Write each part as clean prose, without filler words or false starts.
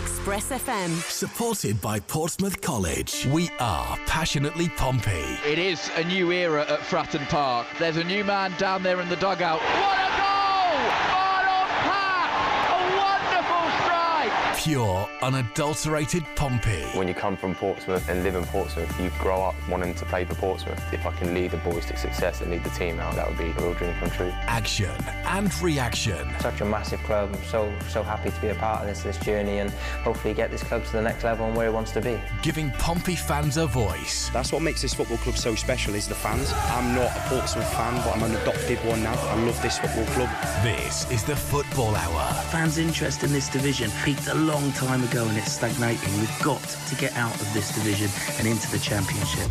Express FM. Supported by Portsmouth College. We are passionately Pompey. It is a new era at Fratton Park. There's a new man down there in the dugout. What a goal! Far off path! A wonderful strike! Pure, unadulterated Pompey. When you come from Portsmouth and live in Portsmouth, you grow up wanting to play for Portsmouth. If I can lead the boys to success and lead the team out, that would be a real dream come true. Action and reaction. Such a massive club. I'm so happy to be a part of this journey and hopefully get this club to the next level and where it wants to be. Giving Pompey fans a voice. That's what makes this football club so special, is the fans. I'm not a Portsmouth fan, but I'm an adopted one now. I love this football club. This is the Football Hour. Fans' interest in this division peaked a long time ago and it's stagnating. We've got to get out of this division and into the Championship.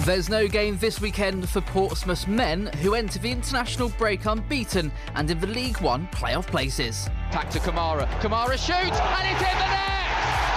There's no game this weekend for Portsmouth men, who enter the international break unbeaten and in the League One playoff places. Back to Kamara. Kamara shoots and it's in the net!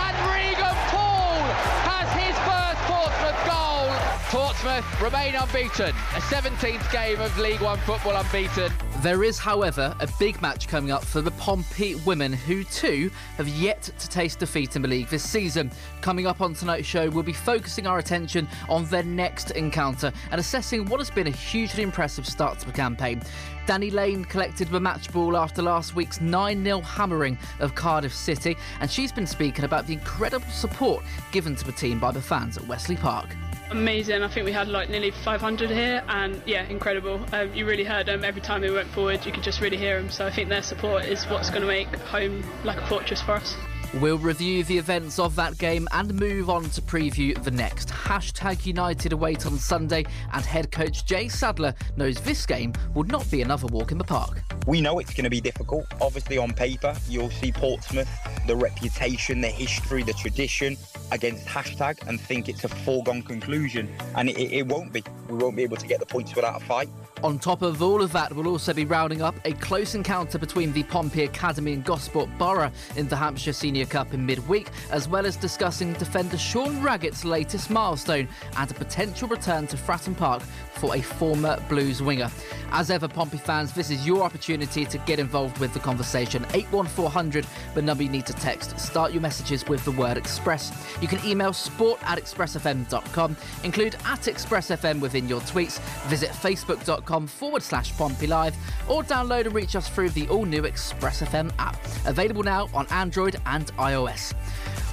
And Regan Paul has his first Portsmouth goal! Portsmouth remain unbeaten. A 17th game of League One football unbeaten. There is, however, a big match coming up for the Pompey women, who too have yet to taste defeat in the league this season. Coming up on tonight's show, we'll be focusing our attention on their next encounter and assessing what has been a hugely impressive start to the campaign. Danny Lane collected the match ball after last week's 9-0 hammering of Cardiff City, and she's been speaking about the incredible support given to the team by the fans at Westleigh Park. Amazing. I think we had like nearly 500 here, and yeah, incredible. You really heard them every time they went forward. You could just really hear them, so I think their support is what's going to make home like a fortress for us. We'll review the events of that game and move on to preview the next. Hashtag United await on Sunday, and head coach Jay Sadler knows this game will not be another walk in the park. We know it's going to be difficult. Obviously, on paper, you'll see Portsmouth, the reputation, the history, the tradition against Hashtag and think it's a foregone conclusion. And it won't be. We won't be able to get the points without a fight. On top of all of that, we'll also be rounding up a close encounter between the Pompey Academy and Gosport Borough in the Hampshire Senior Cup in midweek, as well as discussing defender Sean Raggett's latest milestone and a potential return to Fratton Park for a former Blues winger. As ever, Pompey fans, this is your opportunity to get involved with the conversation. 81400, the number you need to text. Start your messages with the word Express. You can email sport@expressfm.com. Include @expressfm within your tweets. Visit facebook.com/Pompey Live, or download and reach us through the all-new Express FM app, available now on Android and iOS.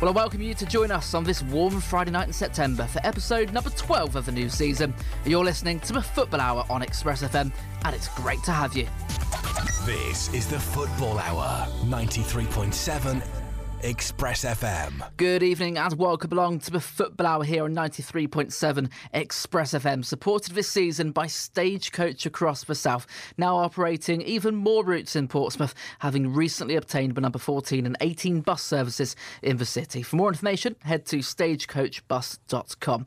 Well, I welcome you to join us on this warm Friday night in September for episode number 12 of the new season. You're listening to the Football Hour on Express FM, and it's great to have you. This is the Football Hour, 93.7 Express FM. Good evening and welcome along to the Football Hour here on 93.7 Express FM, supported this season by Stagecoach Across the South, now operating even more routes in Portsmouth, having recently obtained the number 14 and 18 bus services in the city. For more information, head to stagecoachbus.com.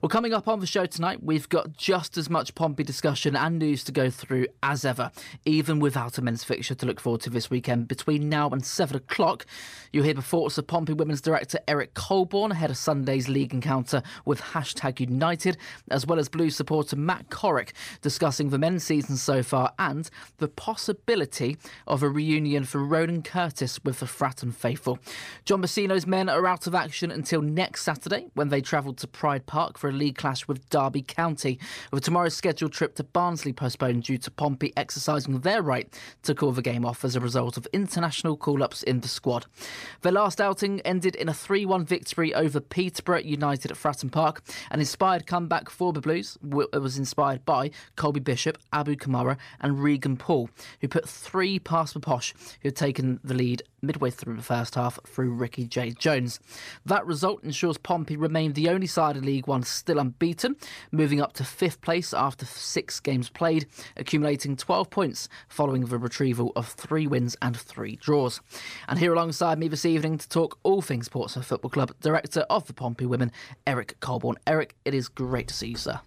Well, coming up on the show tonight, we've got just as much Pompey discussion and news to go through as ever, even without a men's fixture to look forward to this weekend. Between now and 7 o'clock, you'll hear the thoughts of Pompey Women's Director Eric Colborne ahead of Sunday's league encounter with Hashtag United, as well as Blues supporter Matt Corrick discussing the men's season so far and the possibility of a reunion for Ronan Curtis with the Fratton faithful. John Mousinho's men are out of action until next Saturday, when they travel to Pride Park for a league clash with Derby County, with tomorrow's scheduled trip to Barnsley postponed due to Pompey exercising their right to call the game off as a result of international call-ups in the squad. Their last outing ended in a 3-1 victory over Peterborough United at Fratton Park, an inspired comeback for the Blues. It was inspired by Colby Bishop, Abu Kamara and Regan Paul, who put three past the Posh, who had taken the lead midway through the first half through Ricky J. Jones. That result ensures Pompey remained the only side in League One still unbeaten, moving up to 5th place after 6 games played, accumulating 12 points following the retrieval of 3 wins and 3 draws. And here alongside me this evening to talk all things Portsmouth Football Club, Director of the Pompey Women, Eric Colborne. Eric, it is great to see you, sir.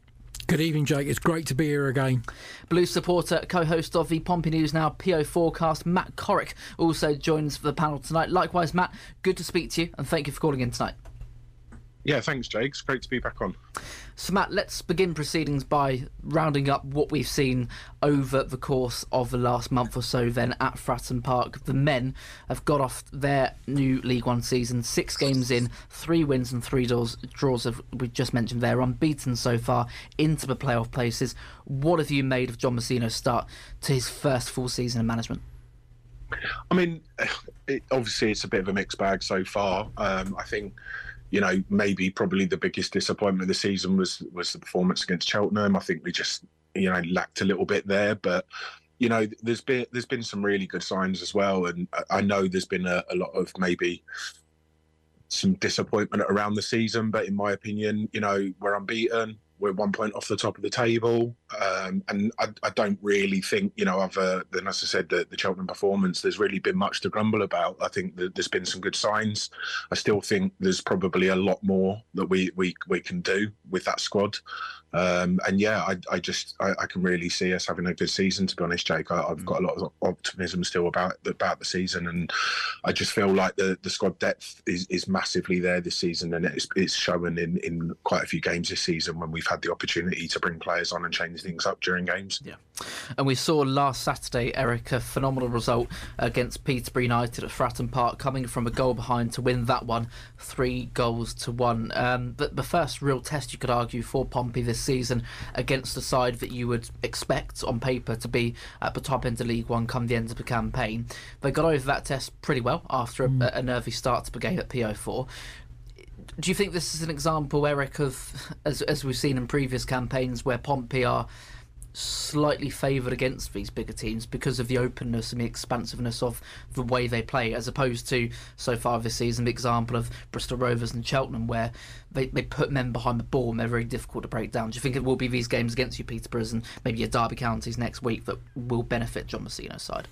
Good evening, Jake. It's great to be here again. Blues supporter, co-host of the Pompey News Now PO Forecast, Matt Corrick, also joins the panel tonight. Likewise, Matt, good to speak to you and thank you for calling in tonight. Yeah, thanks, Jake. It's great to be back on. So, Matt, let's begin proceedings by rounding up what we've seen over the course of the last month or so then at Fratton Park. The men have got off their new League One season, 6 games in, 3 wins and 3 draws, as we just mentioned there, unbeaten so far into the playoff places. What have you made of John Mousinho's start to his first full season in management? I mean, obviously it's a bit of a mixed bag so far. I think, you know, maybe probably the biggest disappointment of the season was the performance against Cheltenham. I think we just, you know, lacked a little bit there. But, you know, there's been some really good signs as well. And I know there's been a lot of maybe some disappointment around the season. But in my opinion, you know, we're unbeaten. We're 1 point off the top of the table. And I don't really think, you know, other than, as I said, the Cheltenham performance, there's really been much to grumble about. I think that there's been some good signs. I still think there's probably a lot more that we can do with that squad. And yeah, I can really see us having a good season, to be honest, Jake. I've got a lot of optimism still about the season. And I just feel like the squad depth is massively there this season. And it's shown in quite a few games this season when we've had the opportunity to bring players on and change things up during games. Yeah, and we saw last Saturday, Eric, a phenomenal result against Peterborough United at Fratton Park, coming from a goal behind to win that one, 3-1. But the first real test, you could argue, for Pompey this season against the side that you would expect on paper to be at the top end of League One come the end of the campaign. They got over that test pretty well after a nervy start to the game at PO4. Do you think this is an example, Eric, of, as we've seen in previous campaigns, where Pompey are slightly favoured against these bigger teams because of the openness and the expansiveness of the way they play, as opposed to, so far this season, the example of Bristol Rovers and Cheltenham, where they put men behind the ball and they're very difficult to break down? Do you think it will be these games against you, Peterboroughs, and maybe your Derby Counties next week, that will benefit John Mousinho's side?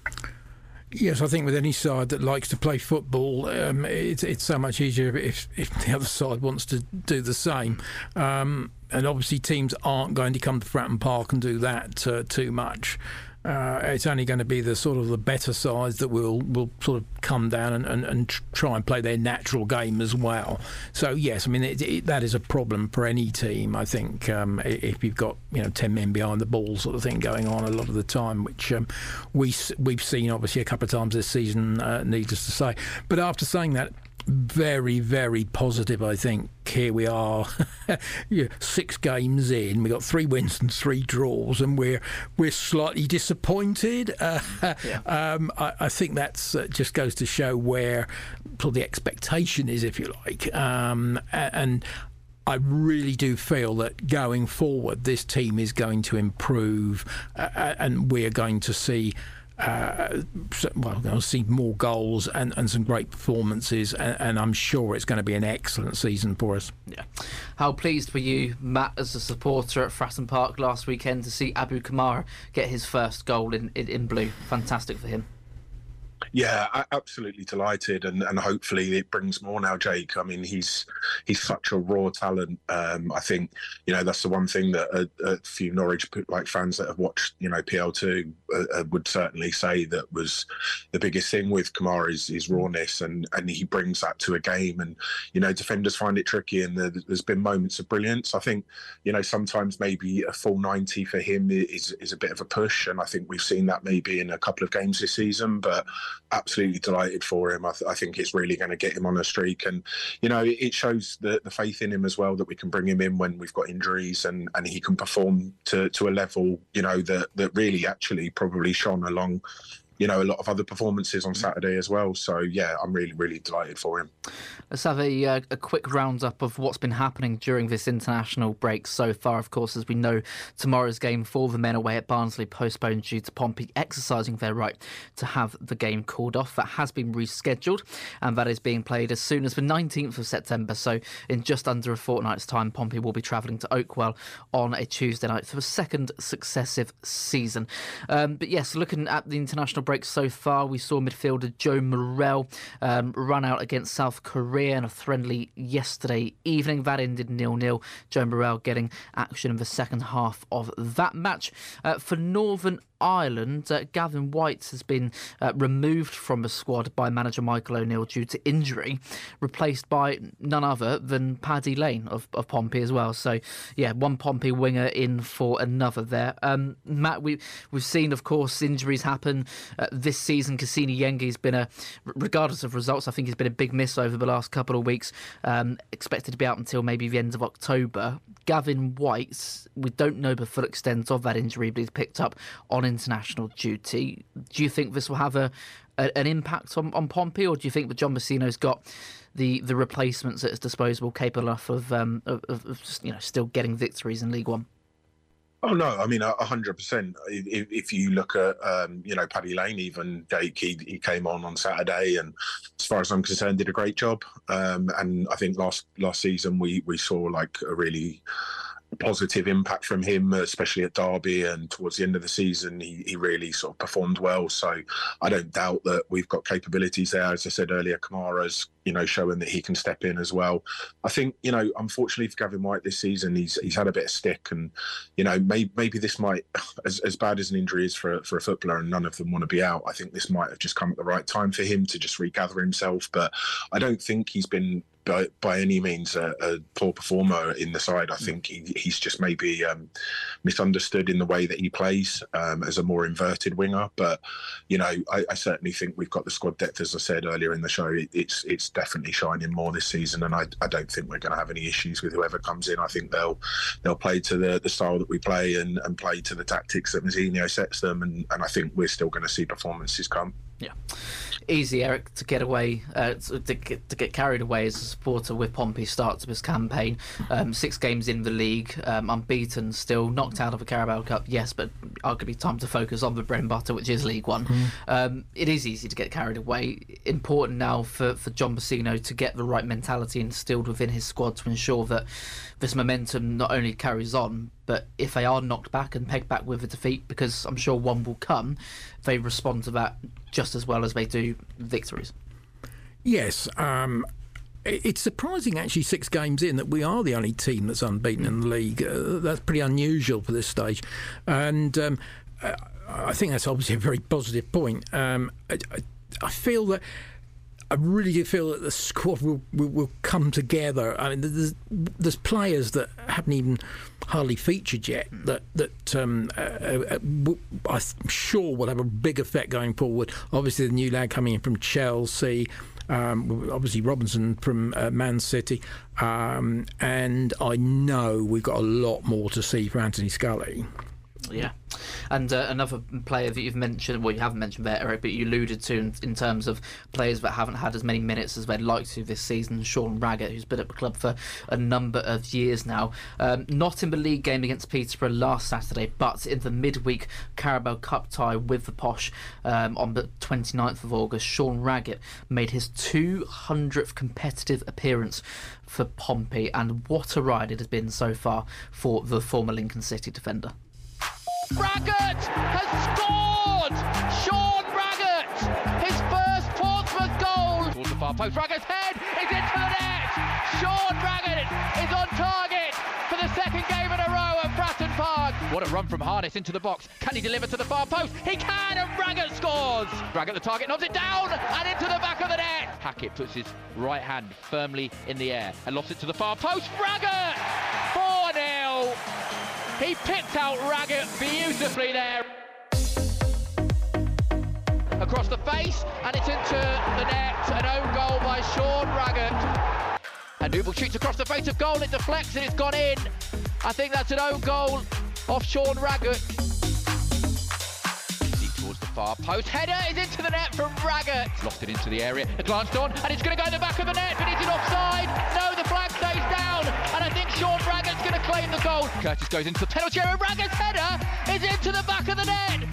Yes, I think with any side that likes to play football, it's so much easier if the other side wants to do the same. And obviously teams aren't going to come to Fratton Park and do that too much. It's only going to be the sort of the better sides that will sort of come down and try and play their natural game as well. So yes, I mean that is a problem for any team. I think if you've got 10 men behind the ball sort of thing going on a lot of the time, which we've seen obviously a couple of times this season, needless to say. But after saying that, very, very positive, I think. Here we are, 6 games in. We got 3 wins and 3 draws, and we're slightly disappointed. I think that's just goes to show where sort of the expectation is, if you like. And I really do feel that going forward, this team is going to improve, and we're going to see. I'll see more goals and some great performances, and I'm sure it's going to be an excellent season for us. Yeah. How pleased were you, Matt, as a supporter at Fratton Park last weekend to see Abu Kamara get his first goal in blue? Fantastic for him. Yeah, absolutely delighted, and hopefully it brings more now, Jake. I mean, he's such a raw talent. I think, you know, that's the one thing that a few Norwich fans that have watched, you know, PL2 would certainly say that was the biggest thing with Kamara is his rawness, and he brings that to a game. And, you know, defenders find it tricky, and there's been moments of brilliance. I think, you know, sometimes maybe a full 90 for him is a bit of a push, and I think we've seen that maybe in a couple of games this season, but absolutely delighted for him. I think it's really going to get him on a streak, and you know it shows the faith in him as well, that we can bring him in when we've got injuries, and he can perform to a level, you know, that really actually probably shone along, you know, a lot of other performances on Saturday as well. So yeah, I'm really, really delighted for him. Let's have a quick roundup of what's been happening during this international break so far. Of course, as we know, tomorrow's game for the men away at Barnsley postponed due to Pompey exercising their right to have the game called off. That has been rescheduled, and that is being played as soon as the 19th of September. So in just under a fortnight's time, Pompey will be travelling to Oakwell on a Tuesday night for the second successive season. But yes, looking at the international break so far, we saw midfielder Joe Morrell run out against South Korea in a friendly yesterday evening. That ended 0-0. Joe Morrell getting action in the second half of that match. For Northern Ireland, Gavin Whyte has been removed from the squad by manager Michael O'Neill due to injury, replaced by none other than Paddy Lane of Pompey as well. So, yeah, one Pompey winger in for another there. Matt, we've seen, of course, injuries happen this season. Cassini Yengi's been, regardless of results, I think he's been a big miss over the last couple of weeks, expected to be out until maybe the end of October. Gavin Whyte, we don't know the full extent of that injury, but he's picked up on international duty. Do you think this will have an impact on Pompey, or do you think that John Mousinho's got the replacements at his disposal capable enough of still getting victories in League One? Oh no, I mean 100%. If you look at Paddy Lane, even he came on Saturday, and as far as I'm concerned, did a great job. And I think last season we saw like a really positive impact from him, especially at Derby, and towards the end of the season he really sort of performed well. So I don't doubt that we've got capabilities there. As I said earlier, Kamara's showing that he can step in as well. I think unfortunately for Gavin Whyte this season, he's had a bit of stick, and maybe this might, as bad as an injury is for a footballer, and none of them want to be out, I think this might have just come at the right time for him to just regather himself. But I don't think he's been by any means a poor performer in the side. I think he's just maybe misunderstood in the way that he plays as a more inverted winger. But I certainly think we've got the squad depth. As I said earlier in the show, it's definitely shining more this season, and I don't think we're going to have any issues with whoever comes in. I think they'll play to the style that we play and play to the tactics that Mousinho sets them, and I think we're still going to see performances come. Yeah, easy, Eric, to get away, to get carried away as a supporter with Pompey's start to this campaign. 6 games in the league, unbeaten still, knocked out of the Carabao Cup, yes, but arguably time to focus on the bread and butter, which is League One. It is easy to get carried away. Important now for John Mousinho to get the right mentality instilled within his squad to ensure that this momentum not only carries on, but if they are knocked back and pegged back with a defeat, because I'm sure one will come, they respond to that just as well as they do victories. Yes, it's surprising actually 6 games in that we are the only team that's unbeaten in the league. That's pretty unusual for this stage. And I think that's obviously a very positive point. I feel that... I really do feel that the squad will come together. I mean, there's players that haven't even hardly featured yet that I'm sure will have a big effect going forward. Obviously, the new lad coming in from Chelsea, obviously Robinson from Man City, and I know we've got a lot more to see from Anthony Scully. Yeah. And another player that you've mentioned, well, you haven't mentioned there, Eric, but you alluded to in terms of players that haven't had as many minutes as they'd like to this season, Sean Raggett, who's been at the club for a number of years now. Not in the league game against Peterborough last Saturday, but in the midweek Carabao Cup tie with the Posh on the 29th of August, Sean Raggett made his 200th competitive appearance for Pompey, and what a ride it has been so far for the former Lincoln City defender. Raggett has scored! Sean Raggett! His first Portsmouth goal! Towards the far post, Raggett's head is into the net! Sean Raggett is on target for the second game in a row at Fratton Park! What a run from Harness into the box. Can he deliver to the far post? He can, and Raggett scores! Raggett, the target, knobs it down and into the back of the net! Hackett puts his right hand firmly in the air and lofts it to the far post. Raggett! 4-0! He picked out Raggett beautifully there. Across the face, and it's into the net. An own goal by Sean Raggett. And Noble shoots across the face of goal. It deflects and it's gone in. I think that's an own goal off Sean Raggett. Towards the far post. Header is into the net from Raggett. Lofted into the area. It glanced on, and it's going to go in the back of the net, but is it offside? No, the flag stays down, and I think Sean Raggett's going to claim the goal. Curtis goes into the penalty area, and Raggett's header is into the back of the net.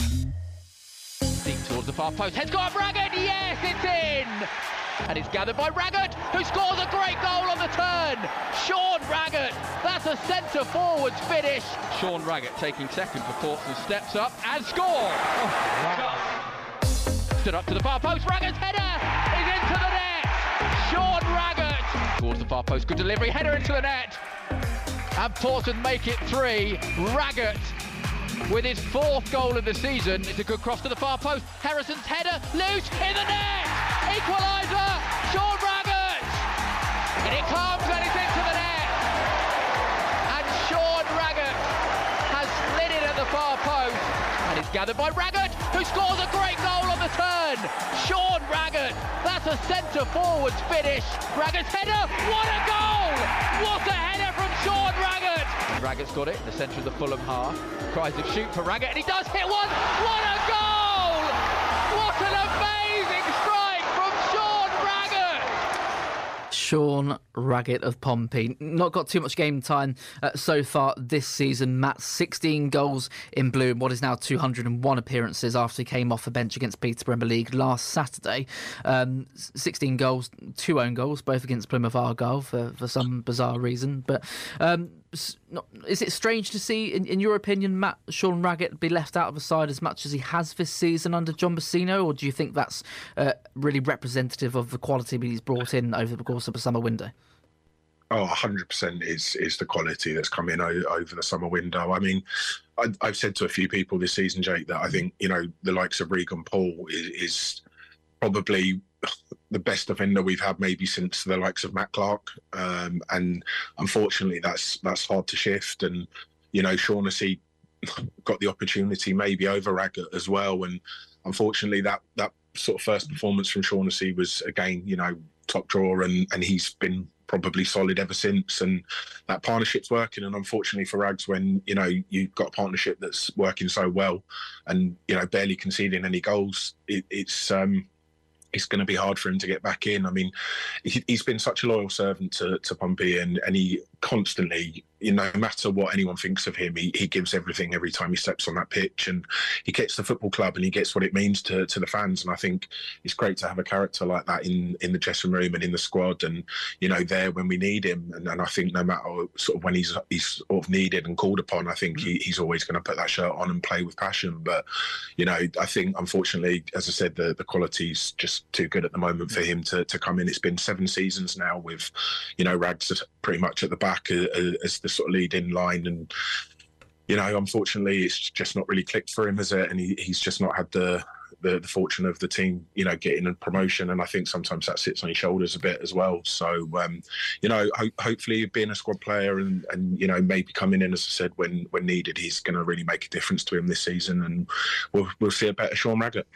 Deep towards the far post. Heads go up, Raggett. Yes, it's in. And it's gathered by Raggett, who scores a great goal on the turn. Sean Raggett. That's a centre forwards finish. Sean Raggett taking second for Portsmouth, steps up and scores. Oh, wow. Stood up to the far post. Raggett's header is into the net. Sean Raggett towards the far post. Good delivery. Header into the net. And Portsmouth make it 3. Raggett with his fourth goal of the season. It's a good cross to the far post. Harrison's header, loose, in the net! Equaliser, Sean Raggett! And it comes and it's into the net! And Sean Raggett has slid it at the far post. And it's gathered by Raggett, who scores a great goal on the turn! Sean Raggett, that's a centre-forward's finish. Raggett's header, what a goal! What a header from Sean Raggett! Raggett's got it in the centre of the Fulham half. Tries to shoot for Raggett, and he does hit one. What a goal! What an amazing strike from Sean Raggett! Sean Raggett of Pompey. Not got too much game time so far this season, Matt. 16 goals in blue in what is now 201 appearances after he came off the bench against Peterborough in the league last Saturday. 16 goals, two own goals, both against Plymouth Argyle for some bizarre reason. But is it strange to see, in your opinion, Matt, Sean Raggett be left out of the side as much as he has this season under John Mousinho, or do you think that's really representative of the quality he's brought in over the course of the summer window? Oh, 100% is the quality that's come in over the summer window. I mean, I've said to a few people this season, Jake, that I think, you know, the likes of Regan Paul is probably the best defender we've had maybe since the likes of Matt Clark. And unfortunately, that's hard to shift. And, you know, Shaughnessy got the opportunity maybe over Raggett as well. And unfortunately, that sort of first performance from Shaughnessy was, again, you know, top drawer, and he's been probably solid ever since, and that partnership's working. And unfortunately for Rags, when you know you've got a partnership that's working so well and you know barely conceding any goals, it's going to be hard for him to get back in. I mean, he's been such a loyal servant to Pompey, and he constantly, you know, no matter what anyone thinks of him, he gives everything every time he steps on that pitch, and he gets the football club and he gets what it means to the fans. And I think it's great to have a character like that in the dressing room and in the squad, and, you know, there when we need him. And I think no matter sort of when he's sort of needed and called upon, I think he's always going to put that shirt on and play with passion. But, you know, I think, unfortunately, as I said, the quality's just too good at the moment for him to come in. It's been 7 seasons now with, you know, Rags pretty much at the back as the sort of lead in line, and you know, unfortunately, it's just not really clicked for him, has it? And he's just not had the fortune of the team, you know, getting a promotion, and I think sometimes that sits on his shoulders a bit as well. So you know, hopefully being a squad player and you know, maybe coming in, as I said, when needed, he's going to really make a difference to him this season, and we'll see a better Sean Raggett.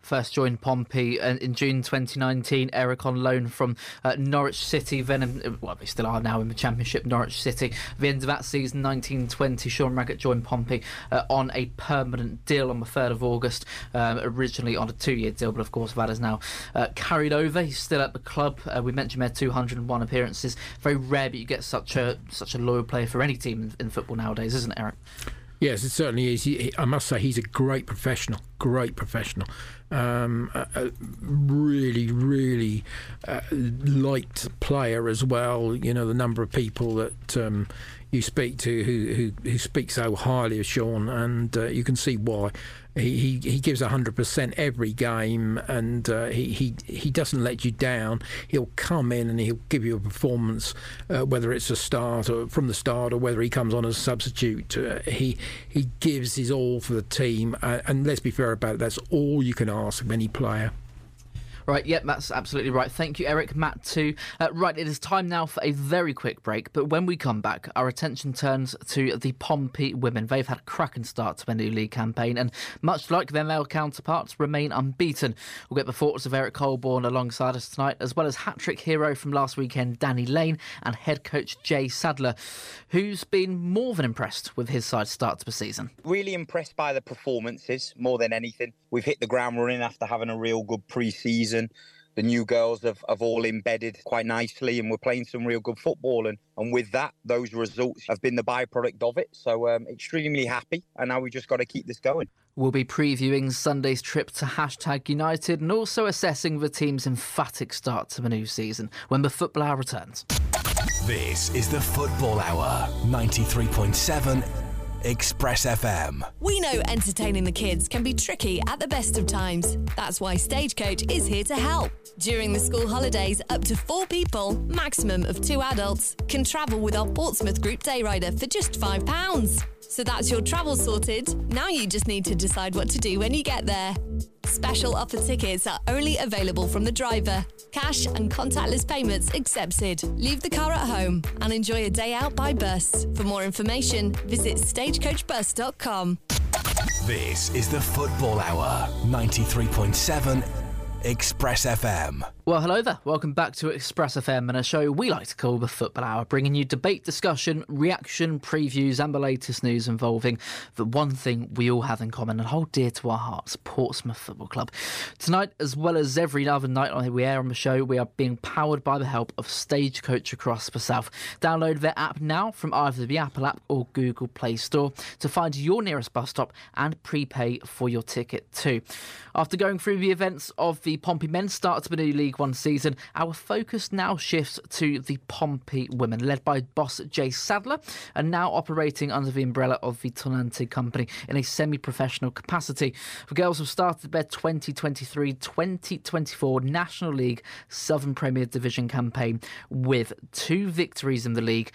First joined Pompey in June 2019, Eric on loan from Norwich City, then, well, they still are now in the Championship, Norwich City. At the end of that season, 1920, Sean Raggett joined Pompey on a permanent deal on the 3rd of August, originally on a 2-year deal, but of course that is now carried over. He's still at the club. We mentioned there 201 appearances. Very rare that you get such a loyal player for any team in football nowadays, isn't it, Eric? Yes, it certainly is. I must say, he's a great professional. Really liked player as well. You know, the number of people that you speak to who speak so highly of Sean, and you can see why. He gives 100% every game, and he doesn't let you down. He'll come in and he'll give you a performance, whether it's a start or from the start, or whether he comes on as a substitute. He gives his all for the team, and let's be fair about it, that's all you can ask of any player. Right, yep, that's absolutely right. Thank you, Eric, Matt too. Right, it is time now for a very quick break, but when we come back, our attention turns to the Pompey women. They've had a cracking start to their new league campaign, and much like their male counterparts, remain unbeaten. We'll get the thoughts of Eric Colborne alongside us tonight, as well as hat-trick hero from last weekend, Danny Lane, and head coach Jay Sadler, who's been more than impressed with his side's start to the season. Really impressed by the performances, more than anything. We've hit the ground running after having a real good pre-season. The new girls have all embedded quite nicely, and we're playing some real good football. And with that, those results have been the byproduct of it. So extremely happy. And now we've just got to keep this going. We'll be previewing Sunday's trip to Hashtag United and also assessing the team's emphatic start to the new season when the Football Hour returns. This is the Football Hour, 93.7 Express FM. We know entertaining the kids can be tricky at the best of times. That's why Stagecoach is here to help. During the school holidays, up to 4 people, maximum of 2 adults, can travel with our Portsmouth Group Day Rider for just £5. So that's your travel sorted. Now you just need to decide what to do when you get there. Special offer tickets are only available from the driver. Cash and contactless payments accepted. Leave the car at home and enjoy a day out by bus. For more information, visit stagecoachbus.com. This is the Football Hour, 93.7 Express FM. Well, hello there. Welcome back to Express FM and a show we like to call the Football Hour, bringing you debate, discussion, reaction, previews and the latest news involving the one thing we all have in common and hold dear to our hearts, Portsmouth Football Club. Tonight, as well as every other night on we air on the show, we are being powered by the help of Stagecoach across the South. Download their app now from either the Apple app or Google Play Store to find your nearest bus stop and prepay for your ticket too. After going through the events of the Pompey men's start to the new League One season, our focus now shifts to the Pompey women, led by boss Jay Sadler, and now operating under the umbrella of the Tonante company in a semi-professional capacity. The girls have started their 2023-2024 National League Southern Premier Division campaign with 2 victories in the league,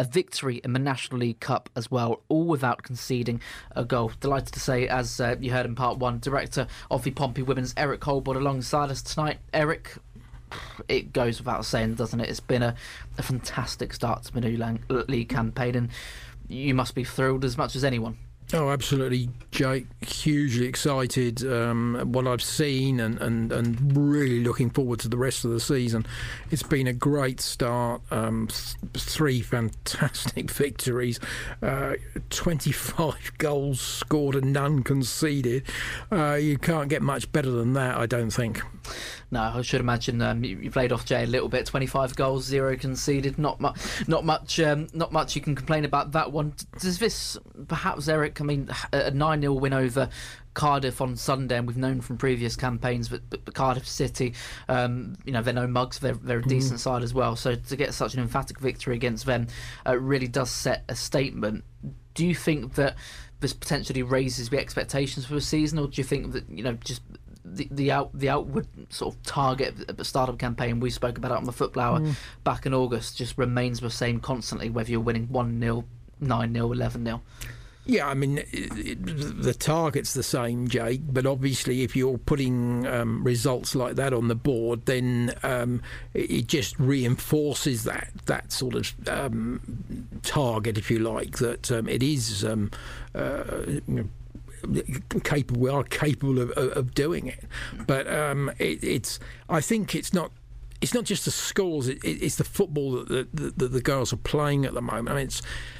a victory in the National League Cup as well, all without conceding a goal. Delighted to say, as you heard in part one, director of the Pompey Women's, Eric Colbourn, alongside us tonight. Eric, it goes without saying, doesn't it? It's been a fantastic start to the new league campaign, and you must be thrilled as much as anyone. Oh, absolutely, Jake. Hugely excited. What I've seen and really looking forward to the rest of the season. It's been a great start. 3 fantastic victories, 25 goals scored and none conceded. You can't get much better than that, I don't think. No, I should imagine you've laid off Jay a little bit. 25 goals, 0 conceded. Not much you can complain about that one. Does this, perhaps, Eric, I mean, a 9-0 win over Cardiff on Sunday, and we've known from previous campaigns but Cardiff City, you know, they're no mugs, they're a decent side as well, so to get such an emphatic victory against them really does set a statement. Do you think that this potentially raises the expectations for the season, or do you think that, you know, just the outward sort of target at the start of the campaign, we spoke about it on the Football Hour back in August, just remains the same constantly, whether you're winning 1-0, 9-0, 11-0? Yeah, I mean, the target's the same, Jake, but obviously if you're putting results like that on the board, then it just reinforces that sort of target, if you like, that it is... you know, we are capable of doing it, but it's not just the scores, it's the football that the girls are playing at the moment. I mean,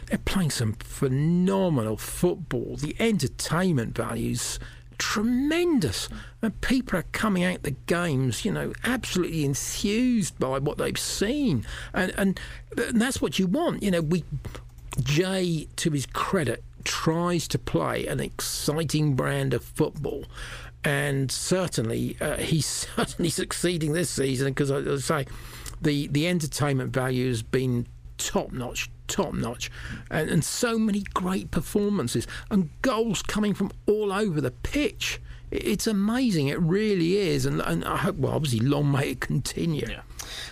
they're playing some phenomenal football. The entertainment value's tremendous, and people are coming out the games, you know, absolutely enthused by what they've seen, and that's what you want. You know, Jay, to his credit, tries to play an exciting brand of football, and certainly he's certainly succeeding this season, because, as I say, the entertainment value has been top-notch, and so many great performances and goals coming from all over the pitch. It's amazing, it really is, and I hope, well, obviously, long may it continue. Yeah.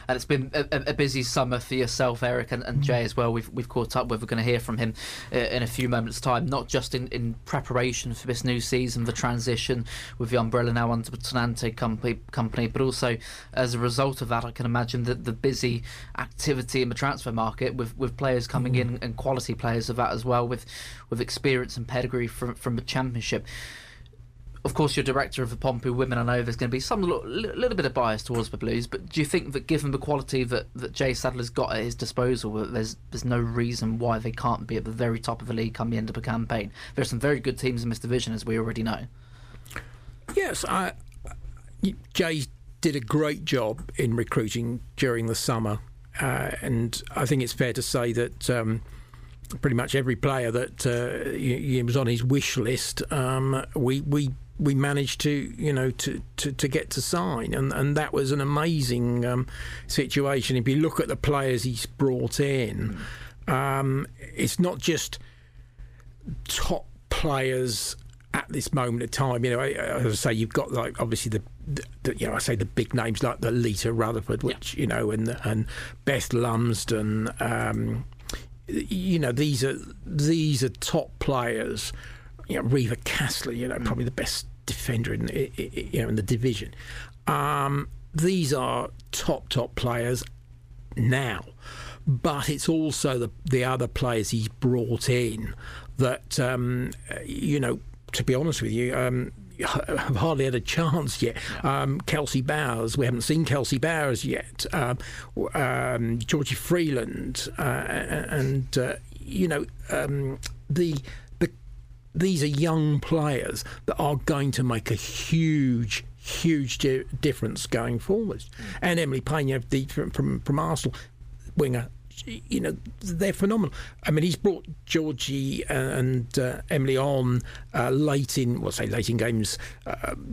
And it's been a busy summer for yourself, Eric, and Jay as well. We've caught up with, we're going to hear from him in a few moments' time, not just in preparation for this new season, the transition with the umbrella now under the Tonante company, but also as a result of that, I can imagine that the busy activity in the transfer market with players coming in, and quality players of that as well, with experience and pedigree from the Championship. Of course, you're director of the Pompey Women. I know there's going to be some little bit of bias towards the Blues, but do you think that, given the quality that Jay Sadler's got at his disposal, that there's no reason why they can't be at the very top of the league come the end of the campaign? There's some very good teams in this division, as we already know. Yes, Jay did a great job in recruiting during the summer, and I think it's fair to say that... pretty much every player that he was on his wish list, we managed to, you know, to get to sign, and that was an amazing situation. If you look at the players he's brought in, it's not just top players at this moment of time. You know, as I say, you've got, like, obviously the you know, I say the big names like the Lita Rutherford, which, you know, and Beth Lumsden. you know, these are top players. You know, Reeva Castley, you know, probably the best defender in the division. These are top players now, but it's also the other players he's brought in that, you know, to be honest with you, have hardly had a chance yet. Kelsey Bowers, we haven't seen Kelsey Bowers yet. Georgie Freeland, these are young players that are going to make a huge difference going forwards. And Emily Pena from Arsenal, winger, you know, they're phenomenal. I mean, he's brought Georgie and Emily on late in games,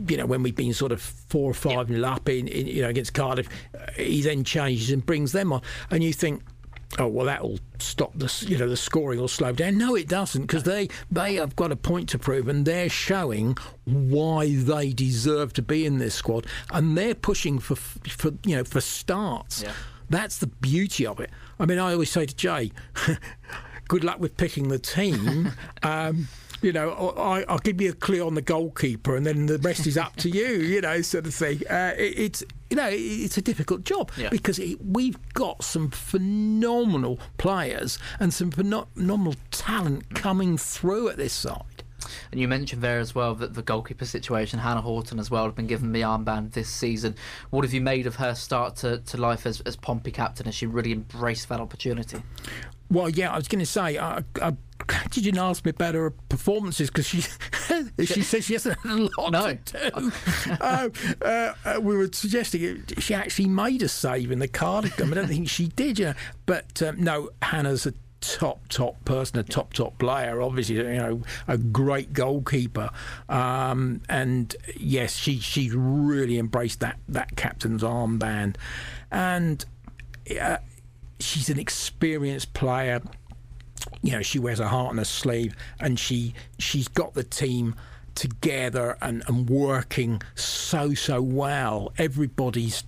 you know, when we've been sort of 4 or 5 nil up in you know, against Cardiff. He then changes and brings them on, and you think, oh well, that'll stop the scoring or slow down. No, it doesn't, because they have got a point to prove, and they're showing why they deserve to be in this squad, and they're pushing for starts. Yeah. That's the beauty of it. I mean, I always say to Jay, good luck with picking the team. You know, I'll give you a clue on the goalkeeper, and then the rest is up to you. You know, sort of thing. It's a difficult job, because we've got some phenomenal players and some phenomenal talent coming through at this side. And you mentioned there as well that the goalkeeper situation, Hannah Horton as well, have been given the armband this season. What have you made of her start to life as Pompey captain? Has she really embraced that opportunity? Well, yeah, I was going to say, I'm glad you didn't ask me about her performances, because she says she hasn't had a lot to do. We were suggesting she actually made a save in the Cardiff game. I don't think she did, you know. But no, Hannah's a top person, a top player, obviously, you know, a great goalkeeper, and yes, she really embraced that captain's armband, and she's an experienced player. You know, she wears her heart on her sleeve, and she's got the team together and working so well. Everybody's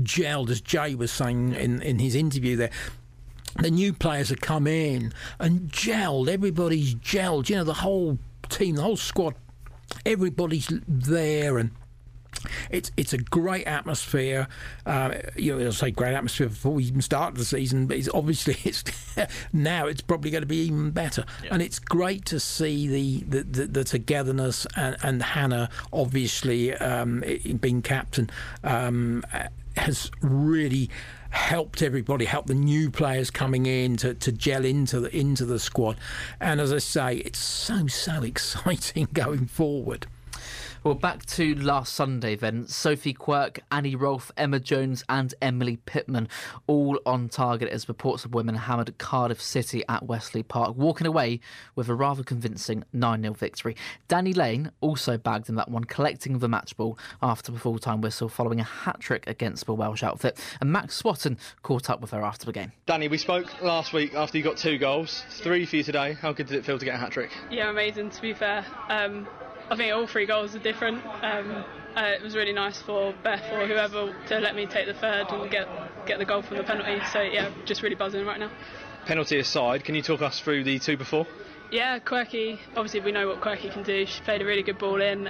gelled, as Jay was saying in his interview there. The new players have come in and gelled. Everybody's gelled. You know, the whole team, the whole squad, everybody's there, and it's a great atmosphere. You know, I'll say great atmosphere before we even start the season, but it's obviously now it's probably going to be even better. Yeah. And it's great to see the togetherness, and Hannah, obviously, being captain, has really helped everybody, helped the new players coming in to gel into the squad. And as I say, it's so exciting going forward. Well, back to last Sunday then. Sophie Quirk, Annie Rolfe, Emma Jones and Emily Pittman all on target as the Portsmouth women hammered Cardiff City at Westleigh Park, walking away with a rather convincing 9-0 victory. Danny Lane also bagged in that one, collecting the match ball after the full-time whistle following a hat-trick against the Welsh outfit. And Max Swatton caught up with her after the game. Danny, we spoke last week after you got 2 goals, 3 for you today. How good did it feel to get a hat-trick? Yeah, amazing, to be fair. I think all 3 goals are different. It was really nice for Beth or whoever to let me take the third and get the goal from the penalty. So, yeah, just really buzzing right now. Penalty aside, can you talk us through the 2 before? Yeah, Quirky, obviously we know what Quirky can do. She played a really good ball in,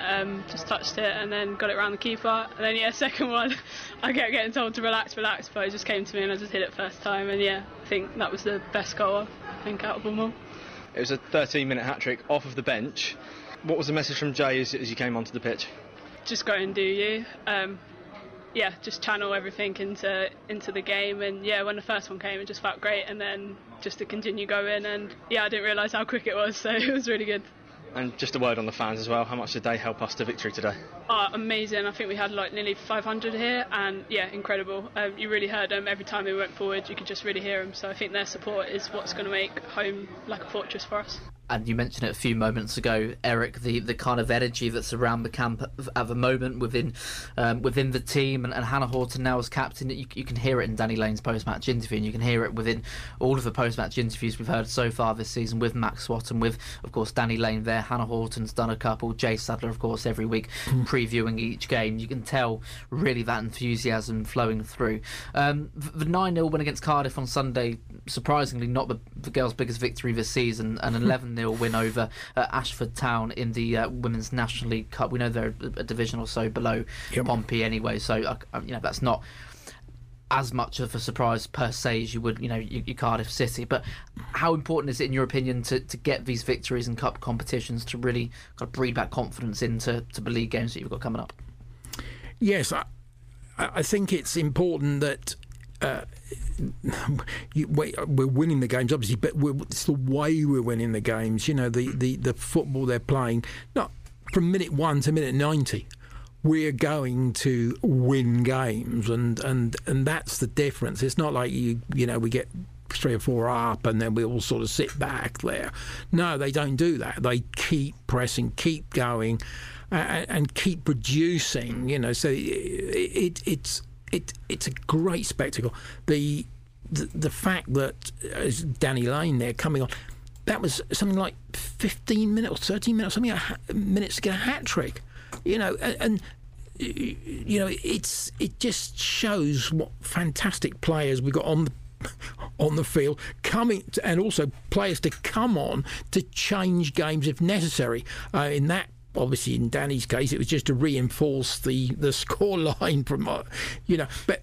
just touched it and then got it around the keeper. And then, yeah, second one, I kept getting told to relax, but it just came to me and I just hit it first time. And, yeah, I think that was the best goal, I think, out of them all. It was a 13-minute hat-trick off of the bench. What was the message from Jay as you came onto the pitch? Just go and do you. Yeah, just channel everything into the game. And, yeah, when the first one came, it just felt great. And then just to continue going. And, yeah, I didn't realise how quick it was, so it was really good. And just a word on the fans as well. How much did they help us to victory today? Amazing. I think we had, like, nearly 500 here. And, yeah, incredible. You really heard them. Every time we went forward, you could just really hear them. So I think their support is what's going to make home like a fortress for us. and you mentioned it a few moments ago, Eric, the kind of energy that's around the camp at the moment within the team, and Hannah Horton now as captain, you can hear it in Danny Lane's post-match interview, and you can hear it within all of the post-match interviews we've heard so far this season with Max Watt and with, of course, Danny Lane there. Hannah Horton's done a couple. Jay Sadler, of course, every week previewing each game. You can tell really that enthusiasm flowing through. The 9-0 win against Cardiff on Sunday, surprisingly not the girls' biggest victory this season, and 11-0 win over Ashford Town in the Women's National League Cup. We know they're a division or so below Pompey anyway, so that's not as much of a surprise per se as you would, your Cardiff City. But how important is it, in your opinion, to get these victories in cup competitions to really kind of breed that confidence into the league games that you've got coming up? Yes, I think it's important that we're winning the games, obviously, but it's the way we're winning the games. The football they're playing, not from minute 1 to minute 90. We're going to win games, and that's the difference. It's not like we get 3 or 4 up and then we all sort of sit back there. No, they don't do that. They keep pressing, keep going, and keep producing. So it's a great spectacle. The fact that Danny Lane there coming on, that was something like 15 minutes or 13 minutes, something like minutes to get a hat trick. It just shows what fantastic players we got on the field coming to, and also players to come on to change games if necessary. In that, obviously, in Danny's case, it was just to reinforce the score line from but.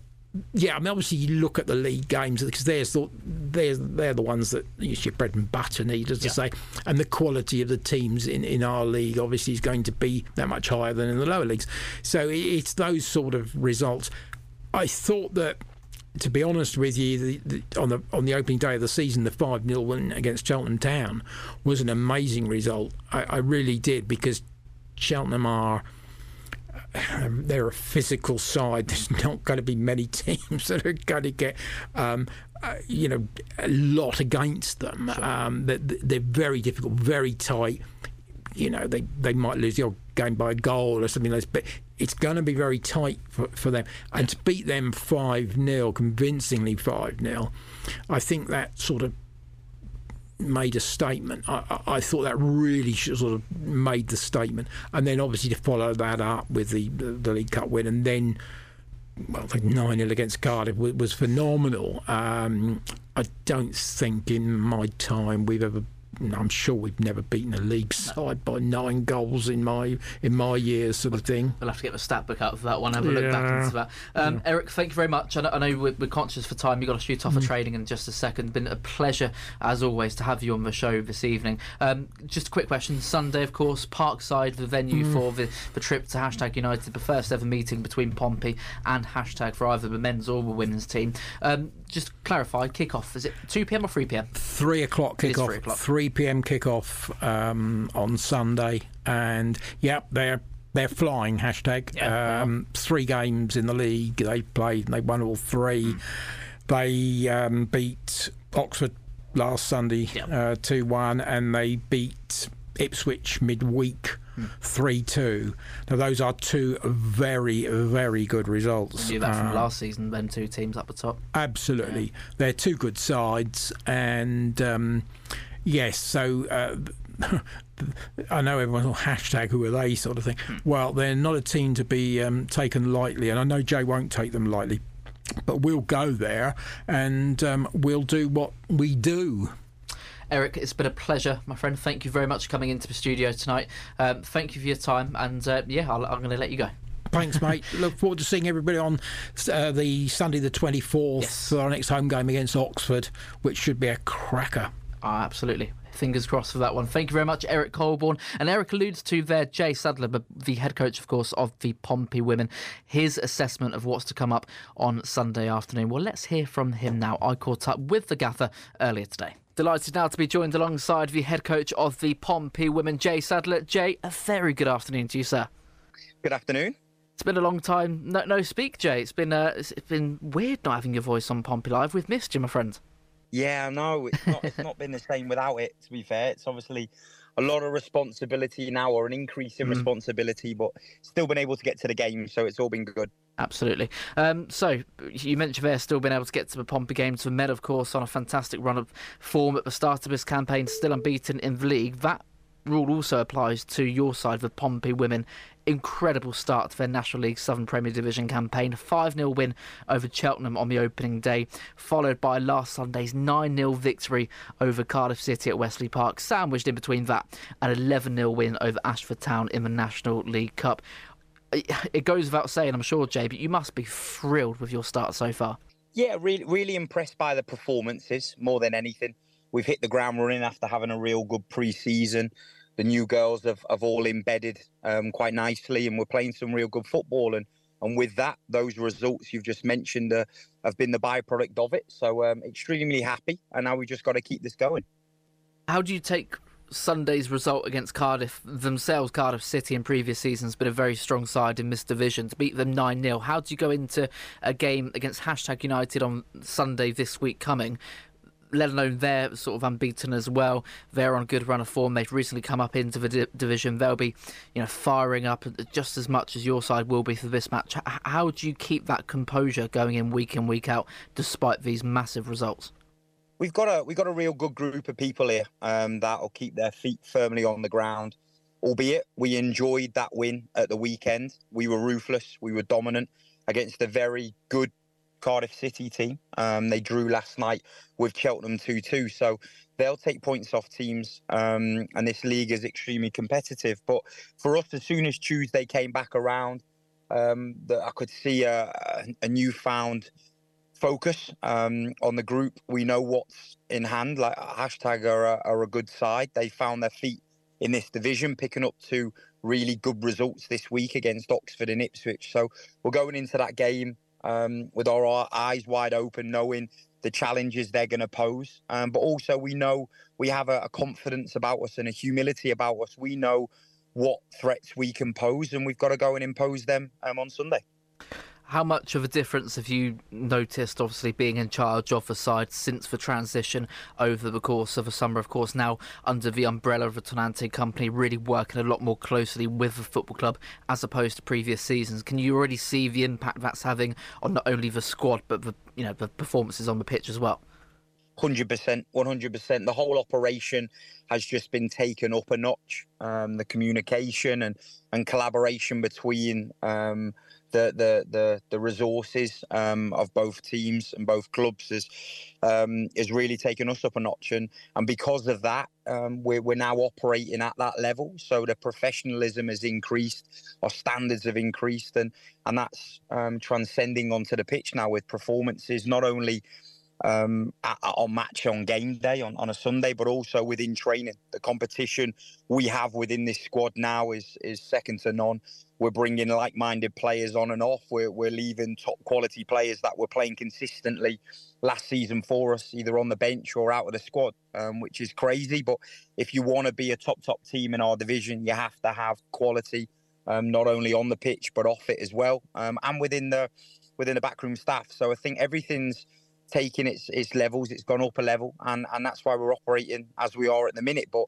Yeah, I mean, obviously you look at the league games because they're the ones that it's your bread and butter, needless to say, and the quality of the teams in our league obviously is going to be that much higher than in the lower leagues. So it's those sort of results. I thought that, to be honest with you, on the opening day of the season, the 5-0 win against Cheltenham Town was an amazing result. I really did, because Cheltenham are... they're a physical side. There's not going to be many teams that are going to get a lot against them. Sure. They're very difficult, very tight. They might lose the odd game by a goal or something like this, but it's going to be very tight for them. And to beat them 5-0, convincingly 5-0, I think that sort of made a statement. I thought that really sort of made the statement, and then obviously to follow that up with the League Cup win, and then I think 9-0 against Cardiff was phenomenal. I don't think in my time I'm sure we've never beaten a league side by 9 goals in my years, sort of thing. We'll have to get the stat book out for that one, have a look back into that. Eric, thank you very much. I know we're conscious for time. You've got to shoot off for training in just a second. Been a pleasure, as always, to have you on the show this evening. Just a quick question. Sunday, of course, Parkside, the venue for the trip to Hashtag United, the first ever meeting between Pompey and Hashtag for either the men's or the women's team. Just clarify, kick-off, is it 2pm or 3pm? 3 o'clock kick-off. 3pm kickoff on Sunday, and they're flying, Hashtag. Wow. 3 games in the league they played, and they won all 3. They beat Oxford last Sunday 2-1, and they beat Ipswich midweek 3-2. Now those are 2 very, very good results. You knew that from last season, them 2 teams up the top. Absolutely, they're 2 good sides, and. Yes, so I know everyone's on Hashtag, who are they, sort of thing. Well, they're not a team to be taken lightly, and I know Jay won't take them lightly, but we'll go there and we'll do what we do. Eric, it's been a pleasure, my friend. Thank you very much for coming into the studio tonight. Thank you for your time, and I'm going to let you go. Thanks, mate. Look forward to seeing everybody on the Sunday the 24th, for our next home game against Oxford, which should be a cracker. Oh, absolutely. Fingers crossed for that one. Thank you very much, Eric Colborne. And Eric alludes to there Jay Sadler, the head coach, of course, of the Pompey women, his assessment of what's to come up on Sunday afternoon. Well, let's hear from him now. I caught up with the gaffer earlier today. Delighted now to be joined alongside the head coach of the Pompey women, Jay Sadler. Jay, a very good afternoon to you, sir. Good afternoon. It's been a long time. No speak, Jay. It's been weird not having your voice on Pompey Live. We've missed you, my friend. Yeah, I know. It's not been the same without it, to be fair. It's obviously a lot of responsibility now, or an increase in responsibility, but still been able to get to the game, so it's all been good. Absolutely. So, you mentioned they've still been able to get to the Pompey game. So Med, of course, on a fantastic run of form at the start of this campaign, still unbeaten in the league. That rule also applies to your side, the Pompey women. Incredible start to their National League Southern Premier Division campaign. 5-0 win over Cheltenham on the opening day, followed by last Sunday's 9-0 victory over Cardiff City at Westleigh Park, sandwiched in between that an 11-0 win over Ashford Town in the National League Cup. It goes without saying, I'm sure, Jay, but you must be thrilled with your start so far. Yeah, really impressed by the performances more than anything. We've hit the ground running after having a real good pre-season. The new girls have all embedded quite nicely, and we're playing some real good football. And with that, those results you've just mentioned have been the byproduct of it. So extremely happy, and now we've just got to keep this going. How do you take Sunday's result against Cardiff themselves? Cardiff City in previous seasons been a very strong side in this division, to beat them 9-0. How do you go into a game against Hashtag United on Sunday this week coming, let alone they're sort of unbeaten as well? They're on a good run of form. They've recently come up into the division. They'll be, you know, firing up just as much as your side will be for this match. How do you keep that composure going in, week out, despite these massive results? We've got a real good group of people here that'll keep their feet firmly on the ground, albeit we enjoyed that win at the weekend. We were ruthless. We were dominant against a very good Cardiff City team. They drew last night with Cheltenham 2-2, so they'll take points off teams, and this league is extremely competitive. But for us, as soon as Tuesday came back around, that I could see a newfound focus on the group. We know what's in hand. Like, Hashtag are a good side. They found their feet in this division, picking up two really good results this week against Oxford and Ipswich. So we're going into that game with our eyes wide open, knowing the challenges they're going to pose. But also we know we have a confidence about us and a humility about us. We know what threats we can pose, and we've got to go and impose them on Sunday. How much of a difference have you noticed, obviously, being in charge of the side since the transition over the course of the summer? Of course, now under the umbrella of the Tonante company, really working a lot more closely with the football club as opposed to previous seasons. Can you already see the impact that's having on not only the squad, but the performances on the pitch as well? 100%, 100%. The whole operation has just been taken up a notch. The communication and collaboration between the resources of both teams and both clubs is really taken us up a notch. And because of that, we're now operating at that level. So the professionalism has increased, our standards have increased, and that's transcending onto the pitch now with performances, not only on match, on game day, on a Sunday, but also within training. The competition we have within this squad now is second to none. We're bringing like-minded players on and off. We're leaving top-quality players that were playing consistently last season for us, either on the bench or out of the squad, which is crazy. But if you want to be a top team in our division, you have to have quality, not only on the pitch, but off it as well, and within the backroom staff. So I think everything's taking its levels. It's gone up a level, and that's why we're operating as we are at the minute. But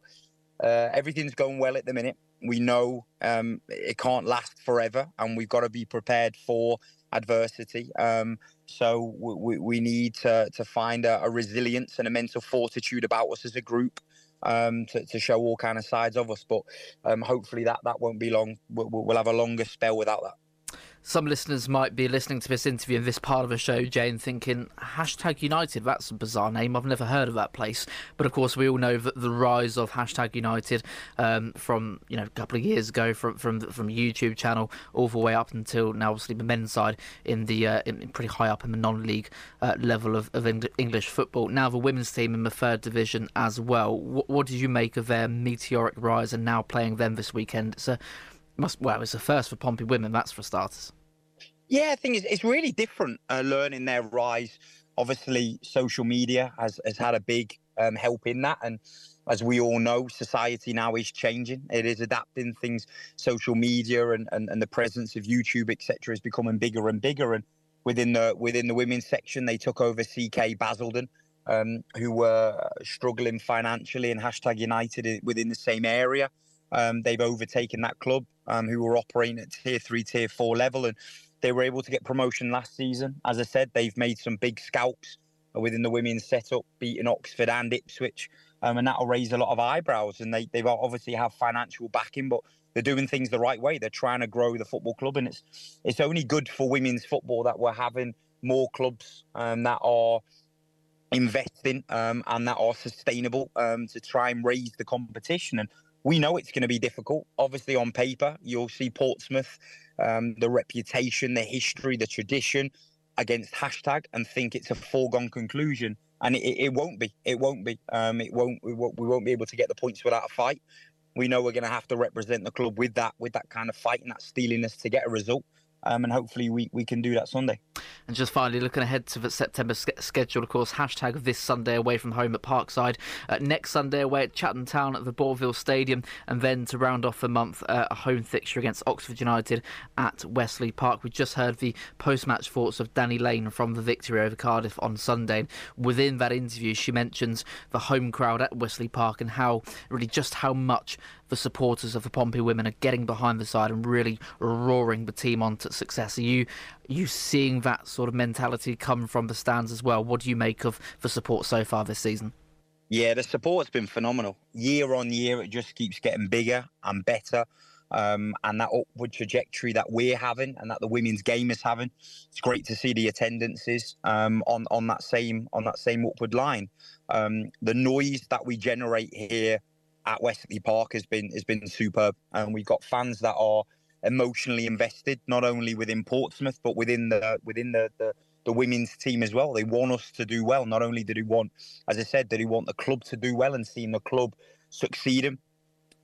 everything's going well at the minute. We know it can't last forever, and we've got to be prepared for adversity. So we need to find a resilience and a mental fortitude about us as a group to show all kind of sides of us. But hopefully that won't be long. We'll have a longer spell without that. Some listeners might be listening to this interview in this part of the show, Jay, and thinking, Hashtag United, that's a bizarre name. I've never heard of that place. But, of course, we all know that the rise of Hashtag United from, a couple of years ago, from YouTube channel all the way up until now, obviously, the men's side in the pretty high up in the non-league level of English football. Now the women's team in the third division as well. What did you make of their meteoric rise and now playing them this weekend? It's the first for Pompey women, that's for starters. Yeah, I think it's really different learning their rise. Obviously, social media has had a big help in that. And as we all know, society now is changing. It is adapting things. Social media and the presence of YouTube, etc., is becoming bigger and bigger. And within the women's section, they took over CK Basildon, who were struggling financially, and Hashtag United within the same area. They've overtaken that club, who were operating at Tier 3, Tier 4 level, and they were able to get promotion last season. As I said, they've made some big scalps within the women's setup, beating Oxford and Ipswich, and that'll raise a lot of eyebrows. And they've obviously have financial backing, but they're doing things the right way. They're trying to grow the football club, and it's only good for women's football that we're having more clubs that are investing and that are sustainable to try and raise the competition. And we know it's going to be difficult. Obviously, on paper, you'll see Portsmouth, the reputation, the history, the tradition, against Hashtag, and think it's a foregone conclusion. And it won't be. It won't be. We won't be able to get the points without a fight. We know we're going to have to represent the club with that kind of fight and that steeliness to get a result. And hopefully we can do that Sunday. And just finally, looking ahead to the September schedule, of course, Hashtag this Sunday away from home at Parkside, next Sunday away at Cheltenham Town at the Bourville Stadium, and then to round off the month, a home fixture against Oxford United at Westleigh Park. We just heard the post-match thoughts of Danny Lane from the victory over Cardiff on Sunday. Within that interview, she mentions the home crowd at Westleigh Park and how, really, just how much the supporters of the Pompey women are getting behind the side and really roaring the team on to success. Are you seeing that sort of mentality come from the stands as well? What do you make of the support so far this season? Yeah, the support's been phenomenal. Year on year, it just keeps getting bigger and better. And that upward trajectory that we're having and that the women's game is having, it's great to see the attendances on that same upward line. The noise that we generate here at Westleigh Park has been superb, and we've got fans that are emotionally invested, not only within Portsmouth but within the women's team as well. They want us to do well. Not only do they want, as I said, they want the club to do well and seeing the club succeeding,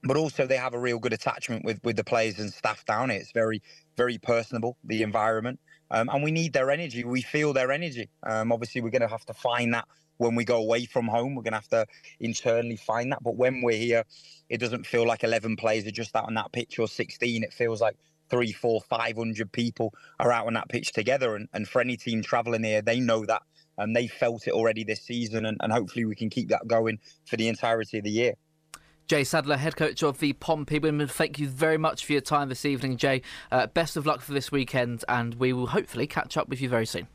but also they have a real good attachment with the players and staff down here. It's very, very personable, the environment, and we need their energy. We feel their energy. Obviously, we're going to have to find that. When we go away from home, we're going to have to internally find that. But when we're here, it doesn't feel like 11 players are just out on that pitch or 16. It feels like 300, 400, 500 people are out on that pitch together. And for any team travelling here, they know that. And they felt it already this season. And hopefully we can keep that going for the entirety of the year. Jay Sadler, head coach of the Pompey Women, thank you very much for your time this evening, Jay. Best of luck for this weekend, and we will hopefully catch up with you very soon.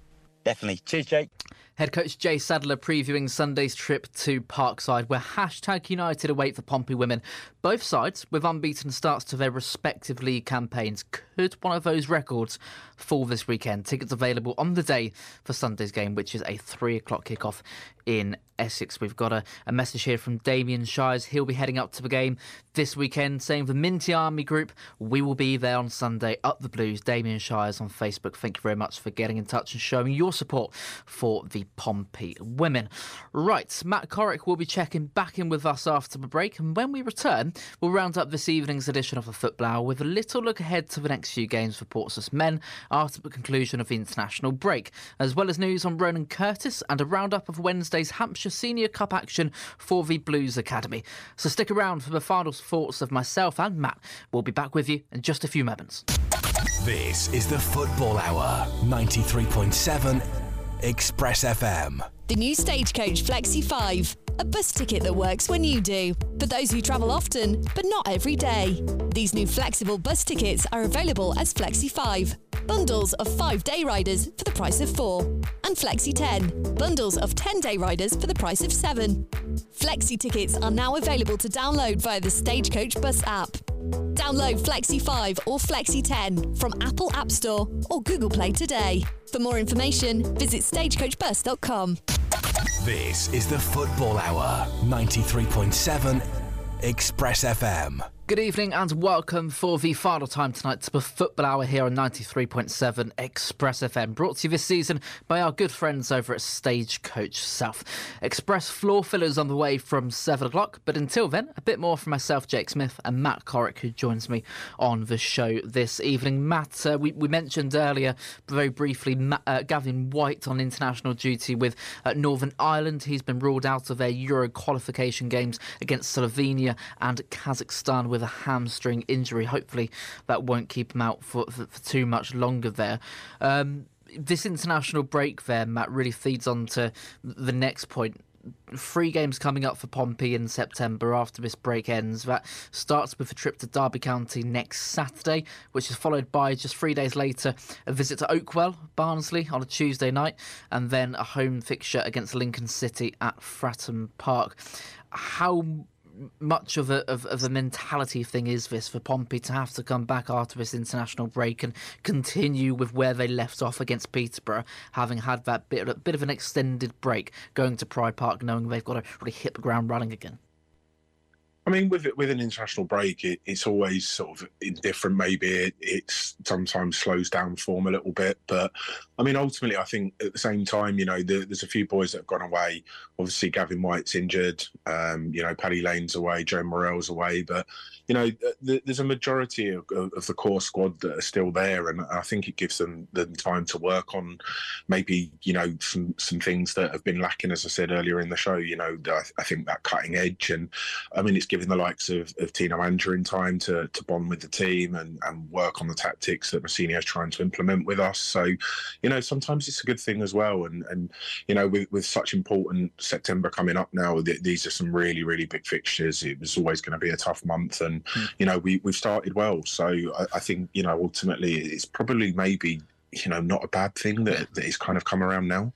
Definitely. Cheers, Jake. Head coach Jay Sadler previewing Sunday's trip to Parkside, where Hashtag United await the Pompey women. Both sides with unbeaten starts to their respective league campaigns. Could one of those records fall this weekend? Tickets available on the day for Sunday's game, which is a 3:00 kickoff in Essex. We've got a message here from Damien Shires. He'll be heading up to the game this weekend, saying the Minty Army group, we will be there on Sunday. Up the Blues. Damien Shires on Facebook. Thank you very much for getting in touch and showing your support for the Pompey women. Right, Matt Corrick will be checking back in with us after the break, and when we return, we'll round up this evening's edition of the Football Hour with a little look ahead to the next few games for Portsmouth men after the conclusion of the international break, as well as news on Ronan Curtis and a roundup of Wednesday's Hampshire Senior Cup action for the Blues Academy. So stick around for the final thoughts of myself and Matt. We'll be back with you in just a few moments. This is the Football Hour, 93.7 Express FM. The new Stagecoach Flexi 5, a bus ticket that works when you do, for those who travel often, but not every day. These new flexible bus tickets are available as Flexi 5, bundles of 5-day riders for the price of 4, and Flexi 10, bundles of 10-day riders for the price of 7. Flexi tickets are now available to download via the Stagecoach Bus app. Download Flexi 5 or Flexi 10 from Apple App Store or Google Play today. For more information, visit stagecoachbus.com. This is the Football Hour, 93.7 Express FM. Good evening and welcome for the final time tonight to the Football Hour here on 93.7 Express FM, brought to you this season by our good friends over at Stagecoach South. Express floor fillers on the way from 7:00, but until then, a bit more from myself, Jake Smith, and Matt Corrick, who joins me on the show this evening. Matt, we mentioned earlier very briefly Gavin Whyte on international duty with Northern Ireland. He's been ruled out of their Euro qualification games against Slovenia and Kazakhstan with a hamstring injury. Hopefully that won't keep him out for too much longer there. this international break there, Matt, really feeds on to the next point. 3 games coming up for Pompey in September after this break ends. That starts with a trip to Derby County next Saturday, which is followed by, just 3 days later, a visit to Oakwell, Barnsley, on a Tuesday night, and then a home fixture against Lincoln City at Fratton Park. How much of a mentality thing is this for Pompey to have to come back after this international break and continue with where they left off against Peterborough, having had that bit of an extended break, going to Pride Park, knowing they've got to really hit the ground running again? I mean, with an international break, it's always sort of indifferent. Maybe it sometimes slows down form a little bit. But, I mean, ultimately, I think at the same time, you know, there's a few boys that have gone away. Obviously, Gavin Whyte's injured. You know, Paddy Lane's away. Joe Morrell's away. But, you know, there's a majority of the core squad that are still there. And I think it gives them time to work on maybe, you know, some things that have been lacking, as I said earlier in the show. You know, I think that cutting edge. And, I mean, it's giving the likes of Tino Andrew time to bond with the team and work on the tactics that Mousinho's trying to implement with us. So, you know, sometimes it's a good thing as well. And you know, with such important September coming up now, these are some really, really big fixtures. It was always going to be a tough month. And, you know, we've started well. So I think, you know, ultimately it's probably maybe, you know, not a bad thing that it's kind of come around now.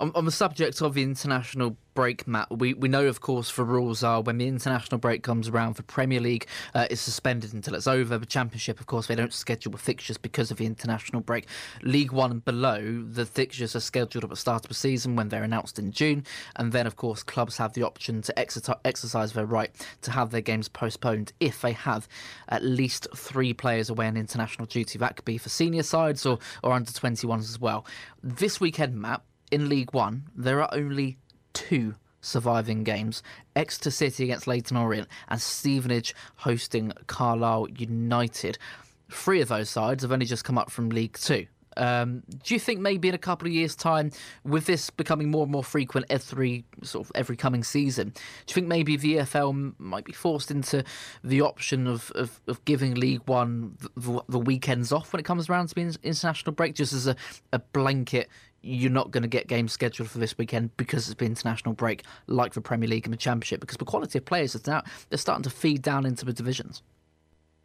On the subject of the international break, Matt, we know, of course, the rules are when the international break comes around, the Premier League is suspended until it's over. The Championship, of course, they don't schedule the fixtures because of the international break. League One and below, the fixtures are scheduled at the start of the season when they're announced in June. And then, of course, clubs have the option to exercise their right to have their games postponed if they have at least 3 players away on international duty. That could be for senior sides or under-21s as well. This weekend, Matt, in League One, there are only 2 surviving games. Exeter City against Leyton Orient and Stevenage hosting Carlisle United. 3 of those sides have only just come up from League Two. Do you think maybe in a couple of years' time, with this becoming more and more frequent every coming season, do you think maybe the EFL might be forced into the option of giving League One the weekends off when it comes around to the international break, just as a blanket? You're not going to get games scheduled for this weekend because it's been international break, like the Premier League and the Championship, because the quality of players is now, they're starting to feed down into the divisions.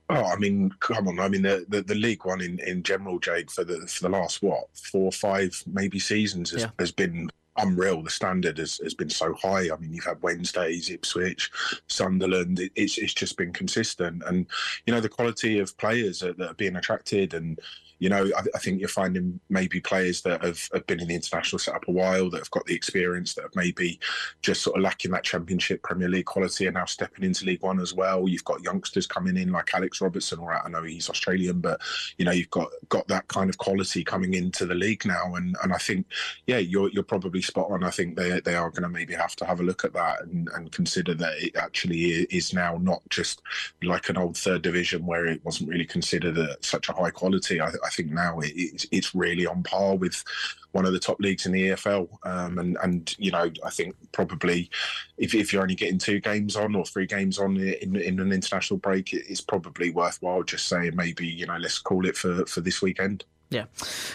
Oh, I mean, come on. I mean, the League One in general, Jake, for the last, 4 or 5 maybe seasons has been unreal. The standard has been so high. I mean, you've had Wednesdays, Ipswich, Sunderland. It's just been consistent. And, you know, the quality of players that are being attracted and, you know, I think you're finding maybe players that have been in the international setup a while, that have got the experience, that have maybe just sort of lacking that Championship, Premier League quality, and now stepping into League One as well. You've got youngsters coming in like Alex Robertson. All right, I know he's Australian, but, you know, you've got that kind of quality coming into the league now. And I think, yeah, you're probably spot on. I think they are going to maybe have to have a look at that and consider that it actually is now not just like an old third division where it wasn't really considered such a high quality. I think now it's really on par with one of the top leagues in the EFL. And you know, I think probably if you're only getting 2 games on or 3 games on in an international break, it's probably worthwhile just saying maybe, you know, let's call it for this weekend. Yeah.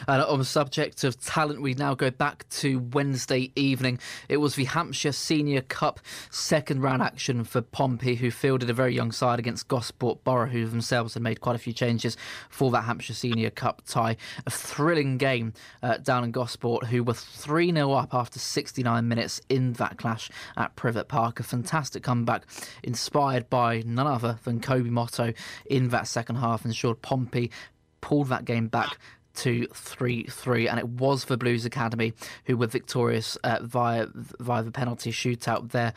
And on the subject of talent, we now go back to Wednesday evening. It was the Hampshire Senior Cup second round action for Pompey, who fielded a very young side against Gosport Borough, who themselves had made quite a few changes for that Hampshire Senior Cup tie. A thrilling game down in Gosport, who were 3-0 up after 69 minutes in that clash at Privet Park. A fantastic comeback inspired by none other than Kobe Motto in that second half ensured Pompey pulled that game back to 3-3, and it was the Blues Academy who were victorious via the penalty shootout there.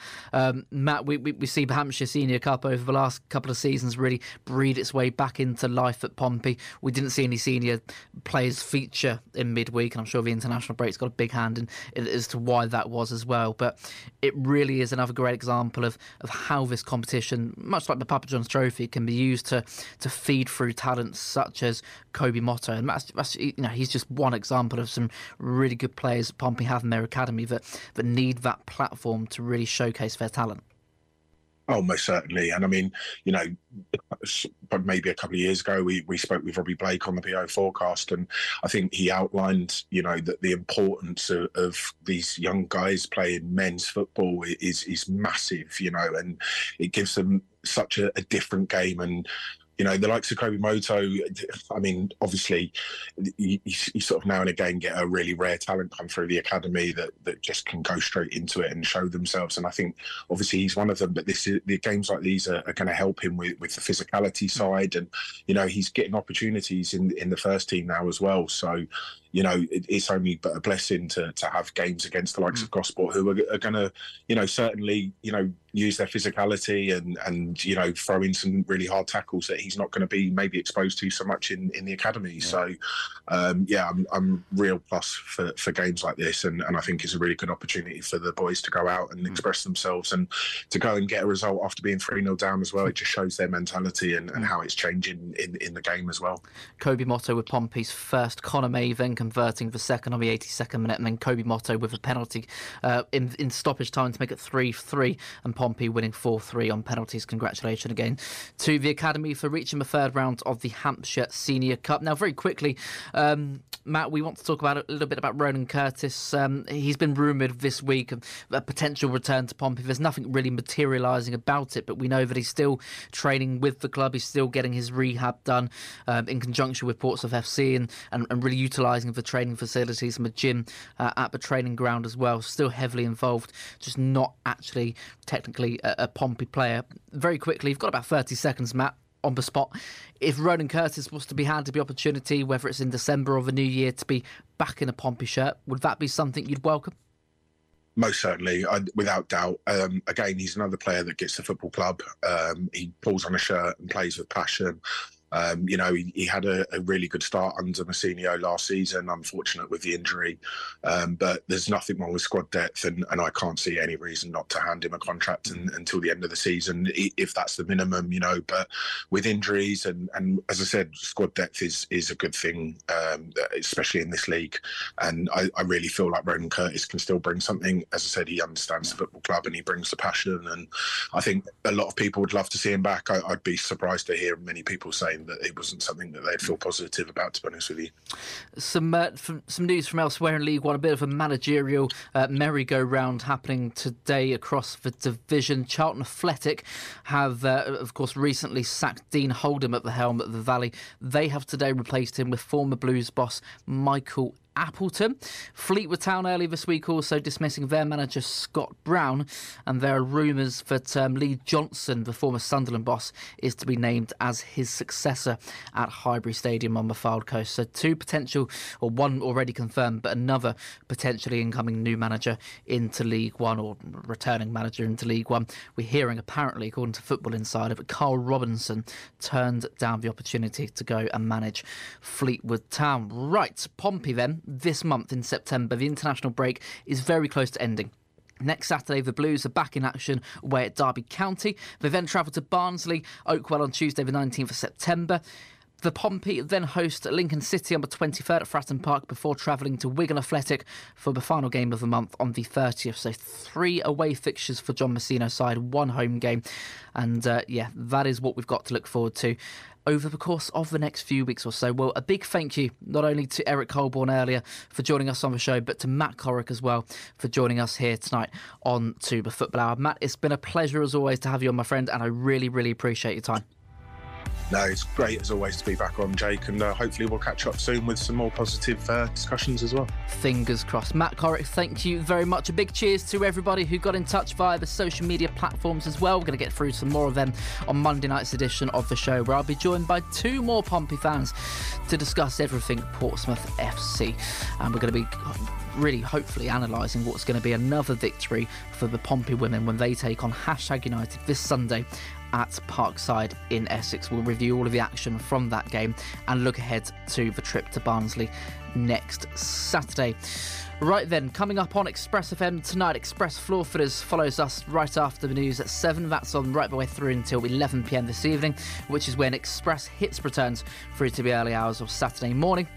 Matt, we see the Hampshire Senior Cup over the last couple of seasons really breed its way back into life at Pompey. We didn't see any senior players feature in midweek, and I'm sure the international break's got a big hand in as to why that was as well. But it really is another great example of how this competition, much like the Papa John's Trophy, can be used to feed through talents such as Kobe Motto. And Matt, you know, he's just one example of some really good players Pompey have in their academy that need that platform to really showcase their talent. Oh, most certainly. And I mean, you know, maybe a couple of years ago, we spoke with Robbie Blake on the BO Forecast, and I think he outlined, you know, that the importance of these young guys playing men's football is massive, you know, and it gives them such a different game. And, you know, the likes of Kobe Moto, I mean, obviously, you sort of now and again get a really rare talent come through the academy that just can go straight into it and show themselves. And I think, obviously, he's one of them. But the games like these are going to help him with the physicality side. And, you know, he's getting opportunities in the first team now as well. So, you know, it's only but a blessing to have games against the likes of Gosport, who are going to, you know, certainly, you know, use their physicality and you know, throw in some really hard tackles that he's not going to be maybe exposed to so much in the academy. Yeah. So, I'm real plus for games like this. And I think it's a really good opportunity for the boys to go out and express themselves, and to go and get a result after being 3-0 down as well. It just shows their mentality and how it's changing in the game as well. Kobe Moto with Pompey's first, Connor May then converting for second on the 82nd minute, and then Kobe Moto with a penalty in stoppage time to make it 3-3, and Pompey winning 4-3 on penalties. Congratulations again to the academy for reaching the third round of the Hampshire Senior Cup. Now, very quickly, Matt, we want to talk about a little bit about Ronan Curtis. He's been rumoured this week of a potential return to Pompey. There's nothing really materialising about it, but we know that he's still training with the club. He's still getting his rehab done in conjunction with Portsmouth FC and really utilising the training facilities and the gym at the training ground as well. Still heavily involved, just not actually technically a Pompey player. Very quickly, you've got about 30 seconds, Matt, on the spot. If Ronan Curtis was to be handed the opportunity, whether it's in December or the new year, to be back in a Pompey shirt, would that be something you'd welcome? Most certainly, without doubt. Again, he's another player that gets the football club. He pulls on a shirt and plays with passion. You know, he had a really good start under Mousinho last season, unfortunate with the injury. But there's nothing wrong with squad depth, and I can't see any reason not to hand him a contract until the end of the season, if that's the minimum, you know. But with injuries, and as I said, squad depth is a good thing, especially in this league. And I really feel like Ronan Curtis can still bring something. As I said, he understands the football club and he brings the passion. And I think a lot of people would love to see him back. I'd be surprised to hear many people saying that it wasn't something that they'd feel positive about, to be honest with you. Some news from elsewhere in League One, a bit of a managerial merry-go-round happening today across the division. Charlton Athletic have, of course, recently sacked Dean Holdham at the helm at the Valley. They have today replaced him with former Blues boss Michael Appleton. Fleetwood Town early this week also dismissing their manager Scott Brown, and there are rumours that Lee Johnson, the former Sunderland boss, is to be named as his successor at Highbury Stadium on the Fylde Coast. So two potential, or one already confirmed, but another potentially incoming new manager into League One, or returning manager into League One. We're hearing, apparently, according to Football Insider, that Carl Robinson turned down the opportunity to go and manage Fleetwood Town. Right, Pompey then. This month in September, the international break is very close to ending. Next Saturday, the Blues are back in action away at Derby County. They then travel to Barnsley, Oakwell on Tuesday the 19th of September. The Pompey then host Lincoln City on the 23rd at Fratton Park before travelling to Wigan Athletic for the final game of the month on the 30th. So three away fixtures for John Mousinho's side, one home game. And that is what we've got to look forward to over the course of the next few weeks or so. Well, a big thank you not only to Eric Colborne earlier for joining us on the show, but to Matt Corrick as well for joining us here tonight on To The Football Hour. Matt, it's been a pleasure as always to have you on, my friend, and I really, really appreciate your time. No, it's great as always to be back on, Jake, and hopefully we'll catch up soon with some more positive discussions as well. Fingers crossed. Matt Corrick, thank you very much. A big cheers to everybody who got in touch via the social media platforms as well. We're going to get through some more of them on Monday night's edition of the show, where I'll be joined by two more Pompey fans to discuss everything Portsmouth FC. And we're going to be really hopefully analysing what's going to be another victory for the Pompey women when they take on Hashtag United this Sunday at Parkside in Essex. We'll review all of the action from that game and look ahead to the trip to Barnsley next Saturday. Right then, coming up on Express FM tonight, Express Floorfooters follows us right after the news at 7. That's on right the way through until 11pm this evening, which is when Express Hits returns through to the early hours of Saturday morning.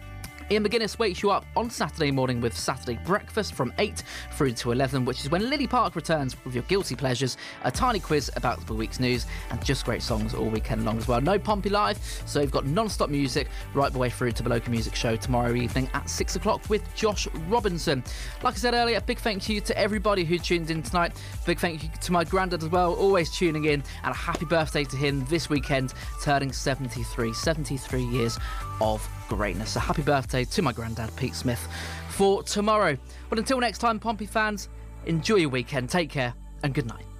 Ian McGuinness wakes you up on Saturday morning with Saturday Breakfast from 8 through to 11, which is when Lily Park returns with your guilty pleasures, a tiny quiz about the week's news, and just great songs all weekend long as well. No Pompey Live, so you've got non-stop music right the way through to the local music show tomorrow evening at 6 o'clock with Josh Robinson. Like I said earlier, a big thank you to everybody who tuned in tonight. Big thank you to my granddad as well, always tuning in, and a happy birthday to him this weekend, turning 73 years of greatness. So happy birthday to my granddad, Pete Smith, for tomorrow. But until next time, Pompey fans, enjoy your weekend, take care, and good night.